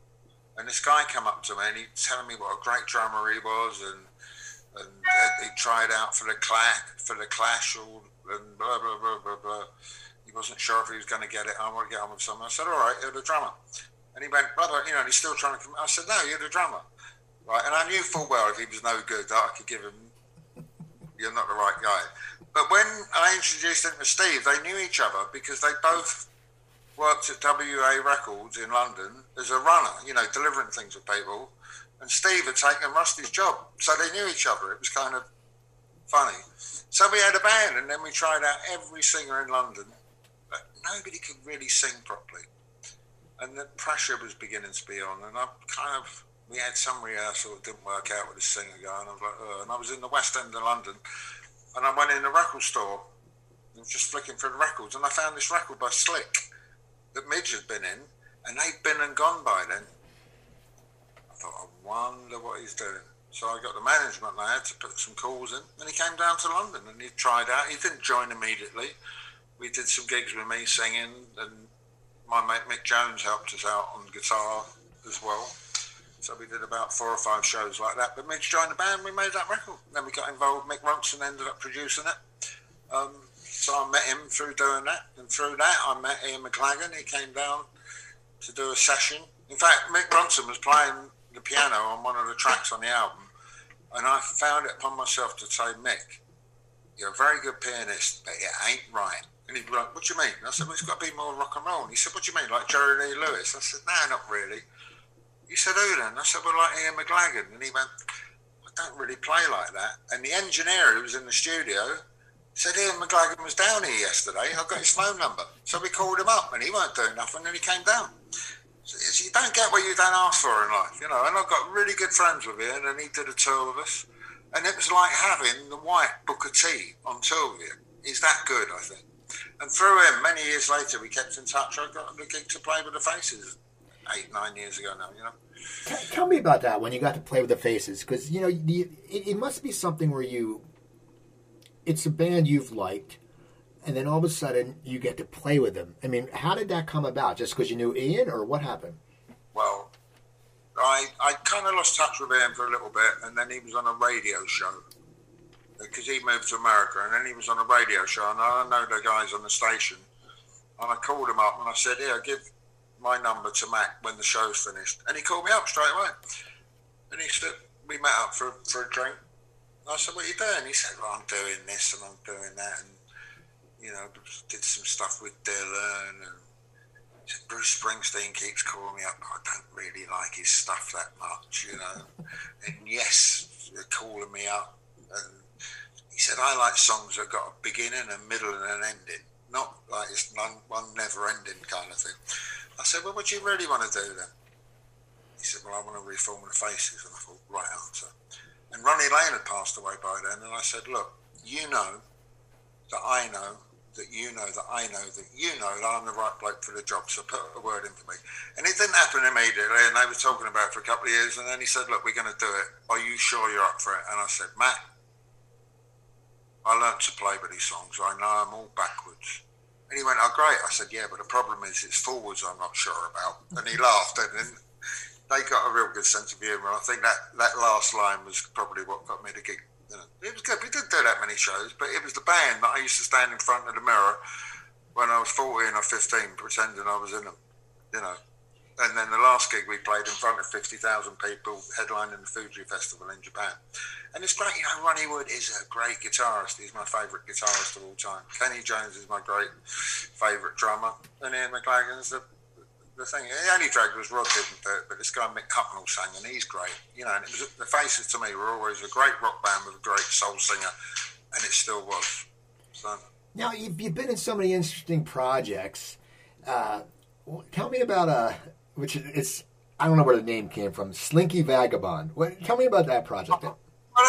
And this guy came up to me, and he telling me what a great drummer he was. And he tried out for the Clash, and blah, blah, blah, blah, blah. He wasn't sure if he was going to get it. I want to get on with something. I said, all right, you're the drummer. And he went, brother, you know, and he's still trying to come. I said, no, you're the drummer. Right. And I knew full well if he was no good, that I could give him, you're not the right guy. But when I introduced him to Steve, they knew each other because they both worked at WA Records in London as a runner, you know, delivering things to people. And Steve had taken Rusty's job, so they knew each other. It was kind of funny. So we had a band, and then we tried out every singer in London, but nobody could really sing properly. And the pressure was beginning to be on, and we had some rehearsal that didn't work out with the singer guy, and I was like, oh. And I was in the West End of London. And I went in the record store and was just flicking through the records, and I found this record by Slick that Midge had been in, and they'd been and gone by then. I thought, I wonder what he's doing. So I got the management there to put some calls in, and he came down to London and he tried out. He didn't join immediately. We did some gigs with me singing, and my mate Mick Jones helped us out on guitar as well. So we did about 4 or 5 shows like that. But Midge joined the band, we made that record. Then we got involved, Mick Ronson ended up producing it. So I met him through doing that. And through that, I met Ian McLagan. He came down to do a session. In fact, Mick Ronson was playing the piano on one of the tracks on the album. And I found it upon myself to say, Mick, you're a very good pianist, but it ain't right. And he'd be like, what do you mean? And I said, well, it's got to be more rock and roll. And he said, what do you mean, like Jerry Lee Lewis? I said, no, not really. He said, who then? I said, well, like Ian McLagan. And he went, I don't really play like that. And the engineer who was in the studio said, Ian McLagan was down here yesterday. I got his phone number. So we called him up, and he weren't doing nothing, and he came down. So you don't get what you don't ask for in life, you know. And I've got really good friends with Ian, and he did a tour with us, and it was like having the white Booker T on tour with you. He's that good, I think. And through him, many years later, we kept in touch. I got the gig to play with the Faces 8-9 years ago now, you know. Tell me about that, when you got to play with the Faces, because, you know, it must be something where you, it's a band you've liked, and then all of a sudden you get to play with them. I mean, how did that come about? Just because you knew Ian, or what happened? Well, I kind of lost touch with Ian for a little bit, and then he was on a radio show, because he moved to America, and then he was on a radio show, and I know the guys on the station, and I called him up, and I said, yeah, give my number to Mac when the show's finished. And he called me up straight away, and he said, we met up for a drink, and I said, what are you doing? He said, well, I'm doing this and I'm doing that, and, you know, did some stuff with Dylan, and he said, Bruce Springsteen keeps calling me up, I don't really like his stuff that much, you know. And yes, they're calling me up, and he said, I like songs that got a beginning, a middle and an ending, not like it's one never ending kind of thing. I said, well, what do you really want to do then? He said, well, I want to reform the Faces. And I thought, right answer. And Ronnie Lane had passed away by then. And I said, look, you know that I know that you know that I know that you know that I'm the right bloke for the job. So put a word in for me. And it didn't happen immediately. And they were talking about it for a couple of years. And then he said, look, we're going to do it. Are you sure you're up for it? And I said, Matt, I learnt to play with these songs. I know them all backwards. And he went, oh, great. I said, yeah, but the problem is it's forwards I'm not sure about. And he laughed, and then they got a real good sense of humour. I think that last line was probably what got me the gig. You know, it was good. We didn't do that many shows, but it was the band that I used to stand in front of the mirror when I was 14 or 15, pretending I was in them, you know. And then the last gig we played in front of 50,000 people, headlining the Fuji Festival in Japan. And it's great, you know, Ronnie Wood is a great guitarist. He's my favourite guitarist of all time. Kenny Jones is my great favourite drummer. And Ian McLagan's the thing. The only drag was Rod didn't do it, but this guy Mick Hucknall sang, and he's great. You know, and it was, the Faces to me were always a great rock band with a great soul singer, and it still was. So. Now, you've been in so many interesting projects. Tell me about... which is, I don't know where the name came from, Slinky Vagabond. Tell me about that project. Well,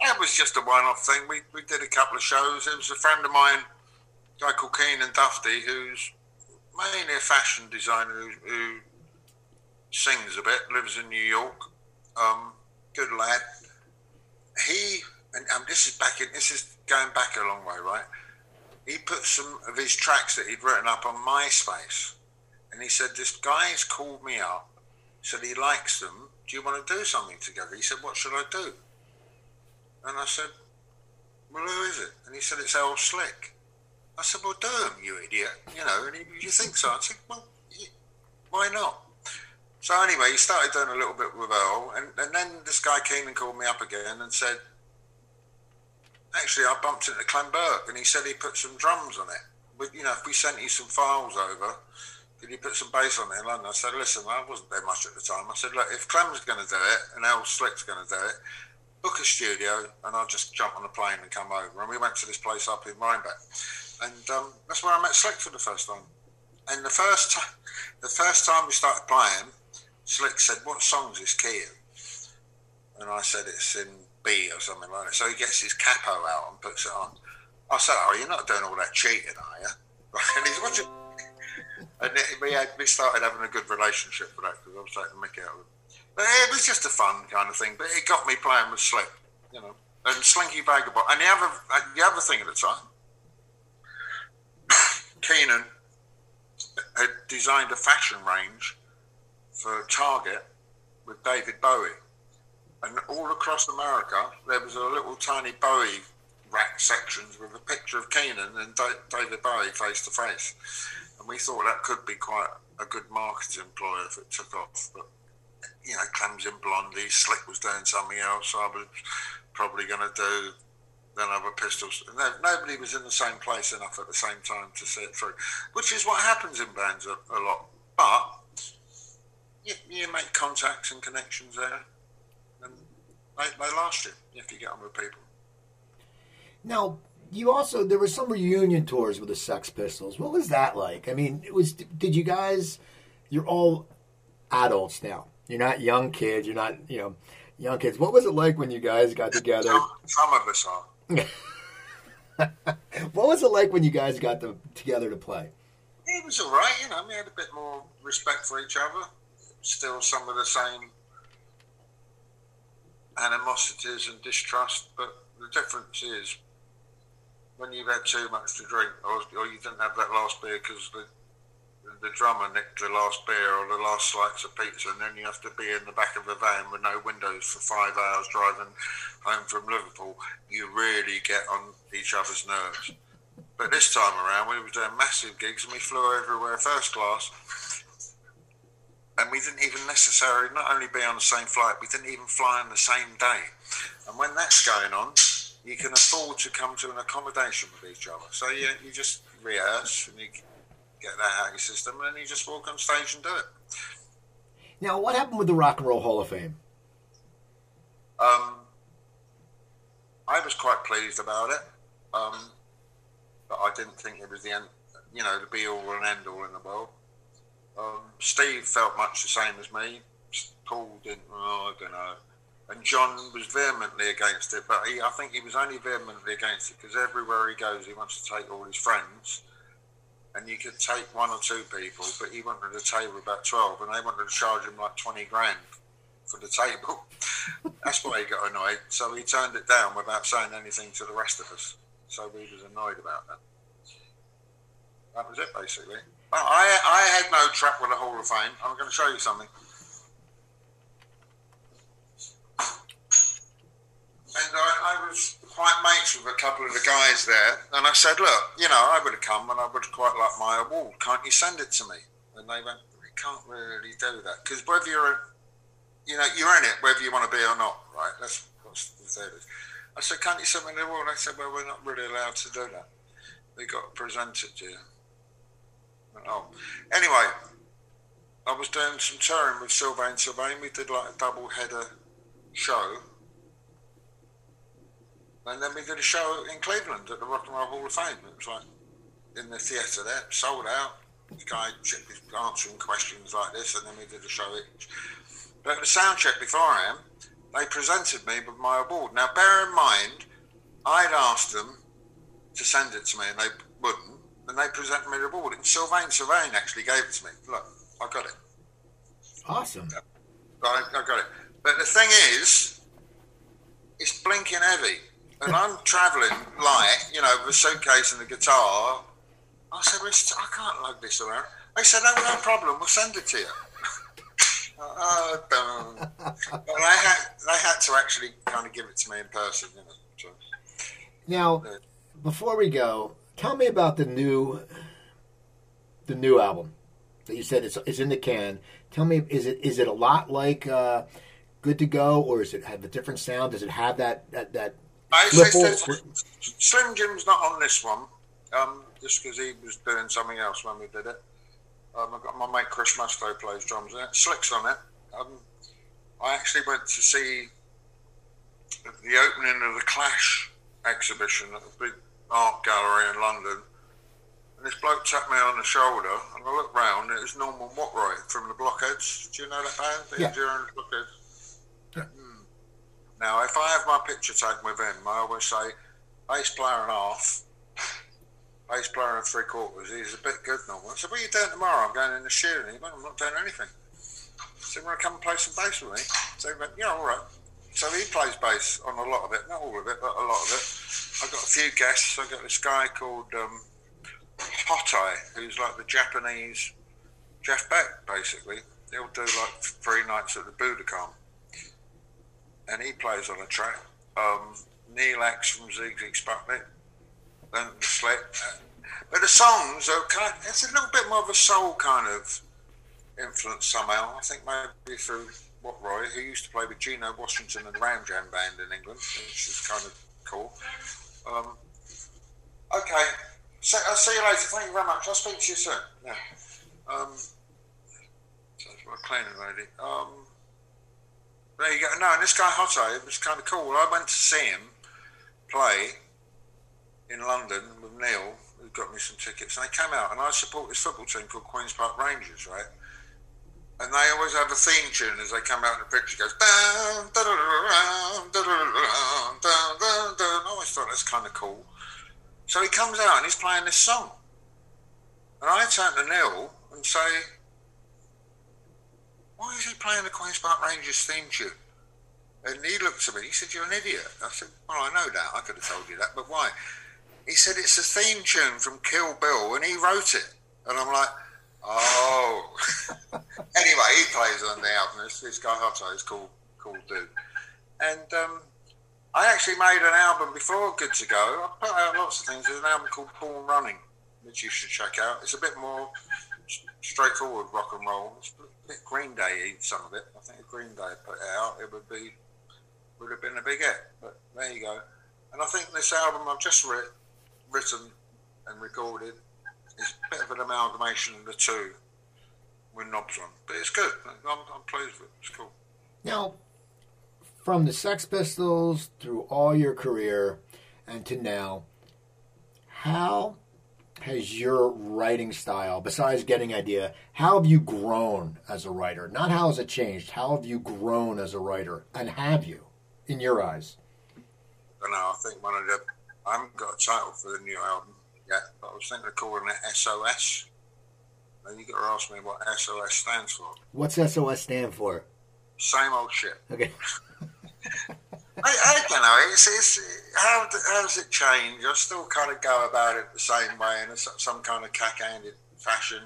that was just a one-off thing. We did a couple of shows. It was a friend of mine, a guy called Keenan Dufty, who's mainly a fashion designer who sings a bit, lives in New York. Good lad. He, and this is going back a long way, right? He put some of his tracks that he'd written up on MySpace. And he said, this guy's called me up, said he likes them. Do you want to do something together? He said, what should I do? And I said, well, who is it? And he said, it's Earl Slick. I said, well, do them, you idiot. You know, and you think so? I said, well, why not? So anyway, he started doing a little bit with Earl. And then this guy came and called me up again and said, actually, I bumped into Clem Burke. And he said he put some drums on it. But, you know, if we sent you some files over... could you put some bass on it in London? I said, listen, I wasn't there much at the time. I said, look, if Clem's going to do it and Earl Slick's going to do it, book a studio and I'll just jump on a plane and come over. And we went to this place up in Rhinebeck. And that's where I met Slick for the first time. And the first time we started playing, Slick said, what song's this key in? And I said, it's in B or something like that. So he gets his capo out and puts it on. I said, oh, you're not doing all that cheating, are you? And he's watching. And we started having a good relationship with that, because I was taking the mick out of it. But it was just a fun kind of thing. But it got me playing with Slick, you know, and Slinky Vagabond. And the other thing at the time, Keenan had designed a fashion range for Target with David Bowie. And all across America, there was a little tiny Bowie rack sections with a picture of Keenan and David Bowie face to face. And we thought that could be quite a good marketing ploy if it took off. But, you know, Clem's in Blondie, Slick was doing something else, I was probably going to do then other Pistols. And nobody was in the same place enough at the same time to see it through, which is what happens in bands a lot. But you make contacts and connections there, and they last you if you get on with people. Now... there were some reunion tours with the Sex Pistols. What was that like? I mean, did you guys, you're all adults now. You're not young kids. You're not, you know, young kids. What was it like when you guys got together? Some of us are. What was it like when you guys got together to play? It was all right, you know. We had a bit more respect for each other. Still some of the same animosities and distrust, but the difference is when you've had too much to drink, or you didn't have that last beer because the drummer nicked the last beer or the last slice of pizza, and then you have to be in the back of a van with no windows for 5 hours driving home from Liverpool, you really get on each other's nerves. But this time around, we were doing massive gigs and we flew everywhere first class. And we didn't even necessarily, not only be on the same flight, we didn't even fly on the same day. And when that's going on, you can afford to come to an accommodation with each other. So you just rehearse and you get that out of your system, and then you just walk on stage and do it. Now, what happened with the Rock and Roll Hall of Fame? I was quite pleased about it, but I didn't think it was the end, you know, the be-all and end-all in the world. Steve felt much the same as me. Paul didn't, I don't know. And John was vehemently against it, but I think he was only vehemently against it because everywhere he goes, he wants to take all his friends. And you could take one or two people, but he wanted a table about 12, and they wanted to charge him like 20 grand for the table. That's why he got annoyed. So he turned it down without saying anything to the rest of us. So we was annoyed about that. That was it, basically. I had no trap with the Hall of Fame. I'm going to show you something. And I was quite mates with a couple of the guys there. And I said, look, you know, I would have come and I would have quite liked my award. Can't you send it to me? And they went, we can't really do that. Because whether you're in it, whether you want to be or not, right? That's what it is. I said, can't you send me the award? They said, well, we're not really allowed to do that. They got presented to you. Oh. Anyway, I was doing some touring with Sylvain Sylvain. We did like a double header show, and then we did a show in Cleveland at the Rock and Roll Hall of Fame. It was like in the theatre there, sold out. The guy was answering questions like this, and then we did a show. But at the sound check beforehand, they presented me with my award. Now, bear in mind, I'd asked them to send it to me, and they wouldn't. And they presented me the award, and Sylvain actually gave it to me. Look, I got it. Awesome. I got it. But the thing is, it's blinking heavy, and I'm travelling light, you know, with a suitcase and a guitar. I said, well, I can't lug this around. They said, oh, no problem, we'll send it to you. Oh, damn. But they had to actually kind of give it to me in person, you know. So, now, before we go, tell me about the new album that you said it's in the can. Tell me, is it a lot like Good to Go, or is it have a different sound? Does it have that? Slim Jim's not on this one, just because he was doing something else when we did it. I've got my mate Chris Musto plays drums in it. Slick's on it. I actually went to see the opening of the Clash exhibition at the big art gallery in London, and this bloke tapped me on the shoulder, and I looked round, and it was Norman Watright from the Blockheads. Do you know that band? Yeah. The Blockheads? Yeah. Mm. Now, if I have my picture taken with him, I always say, bass player and half, bass player and three quarters, he's a bit good, Norman. I said, what are you doing tomorrow? I'm going in the shearing. He went, I'm not doing anything. I said, want to come and play some bass with me? So he went, yeah, all right. So he plays bass on a lot of it, not all of it, but a lot of it. I've got a few guests. I've got this guy called Hotai, who's like the Japanese Jeff Beck, basically. He'll do like 3 nights at the Budokan. And he plays on a track. Neil Axe from Zig Zig Sputnik. And the Slick. But the songs are kind of, it's a little bit more of a soul kind of influence somehow. I think maybe through Watright, who used to play with Gino Washington and the Ram Jam Band in England, which is kind of cool. Okay, so I'll see you later. Thank you very much. I'll speak to you soon. Yeah. So it's my cleaning lady. There you go. No, and this guy Hotto, it was kind of cool. I went to see him play in London with Neil, who got me some tickets, and they came out, and I support this football team called Queen's Park Rangers, right? And they always have a theme tune as they come out in the picture. It goes, down, I always thought that's kind of cool. So he comes out and he's playing this song. And I turn to Neil and say, why is he playing the Queen's Park Rangers theme tune? And he looked at me, he said, you're an idiot. I said, well, I know that, I could have told you that, but why? He said, it's a theme tune from Kill Bill, and he wrote it. And I'm like, oh. Anyway, he plays on the album. This guy Hutto is cool dude. And I actually made an album before Good to Go. I put out lots of things. There's an album called Born Running, which you should check out. It's a bit more straightforward rock and roll. It's a bit Green Day, some of it. I think if Green Day put it out, it would have been a big hit. But there you go. And I think this album I've just written and recorded is a bit of an amalgamation of the two with knobs on. But it's good. I'm pleased with it. It's cool. Now, from the Sex Pistols through all your career and to now, how has your writing style, besides getting idea, how have you grown as a writer? Not how has it changed. How have you grown as a writer? And have you, in your eyes? I don't know. I think I haven't got a title for the new album yet, but I was thinking of calling it SOS. And you got to ask me what SOS stands for. What's SOS stand for? Same old shit. Okay. I don't know. How does it change? I still kind of go about it the same way in some kind of cack-handed fashion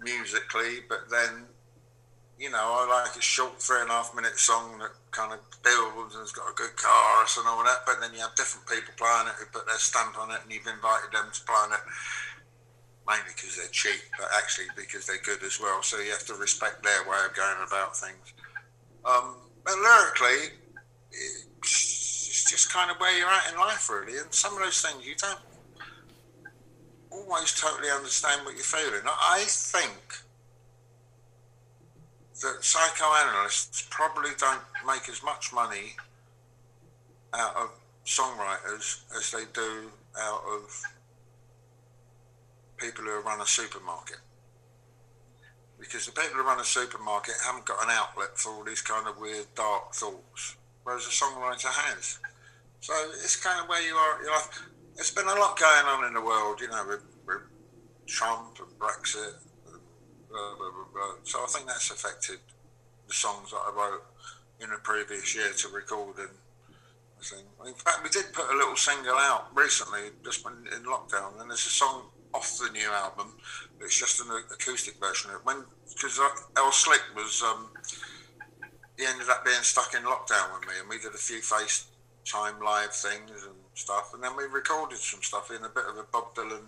musically, but then, you know, I like a short 3.5 minute song that kind of builds and it's got a good chorus and all that, but then you have different people playing it who put their stamp on it and you've invited them to play it, mainly because they're cheap, but actually because they're good as well, so you have to respect their way of going about things. But lyrically, it's just kind of where you're at in life, really, and some of those things you don't always totally understand what you're feeling. I think that psychoanalysts probably don't make as much money out of songwriters as they do out of people who run a supermarket. Because the people who run a supermarket haven't got an outlet for all these kind of weird, dark thoughts, whereas a songwriter has. So it's kind of where you are at your life. There's been a lot going on in the world, you know, with Trump and Brexit. Blah, blah, blah, blah. So I think that's affected the songs that I wrote in the previous year to record and thing. In fact, we did put a little single out recently, just when in lockdown, and there's a song off the new album. It's just an acoustic version of it. Because Earl Slick was, he ended up being stuck in lockdown with me, and we did a few FaceTime live things and stuff, and then we recorded some stuff in a bit of a Bob Dylan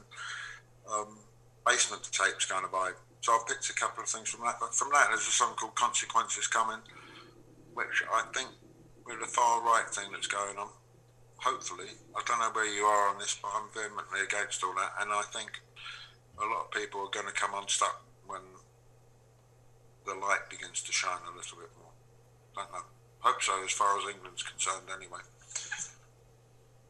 basement tapes kind of vibe. So I've picked a couple of things from that. But from that, there's a song called Consequences Coming, which I think with the far right thing that's going on, hopefully, I don't know where you are on this, but I'm vehemently against all that. And I think a lot of people are going to come unstuck when the light begins to shine a little bit more. I don't know. Hope so, as far as England's concerned, anyway.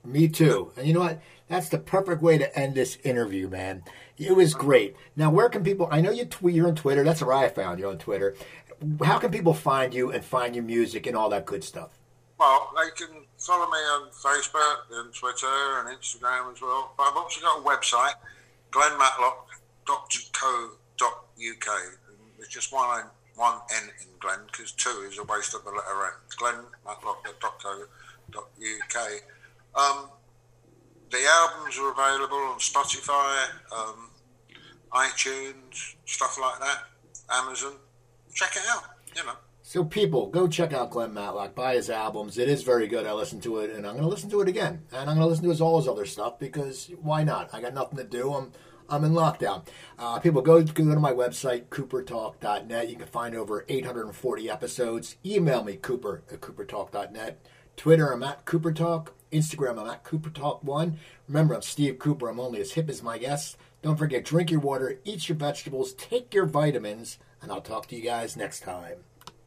Me too. And you know what? That's the perfect way to end this interview, man. It was great. Now, where can people... I know you're on Twitter. That's where I found you, on Twitter. How can people find you and find your music and all that good stuff? Well, they can follow me on Facebook and Twitter and Instagram as well. But I've also got a website, glennmatlock.co.uk. There's just one N in Glenn, because two is a waste of the letter N. glennmatlock.co.uk. The albums are available on Spotify, iTunes, stuff like that, Amazon. Check it out, you know. So people, go check out Glenn Matlock, buy his albums. It is very good. I listened to it, and I'm going to listen to it again. And I'm going to listen to all his other stuff, because why not? I got nothing to do. I'm in lockdown. People, go to my website, coopertalk.net. You can find over 840 episodes. Email me, Cooper at coopertalk.net. Twitter, I'm at CooperTalk. Instagram, I'm at CooperTalk1. Remember, I'm Steve Cooper. I'm only as hip as my guests. Don't forget, drink your water, eat your vegetables, take your vitamins, and I'll talk to you guys next time.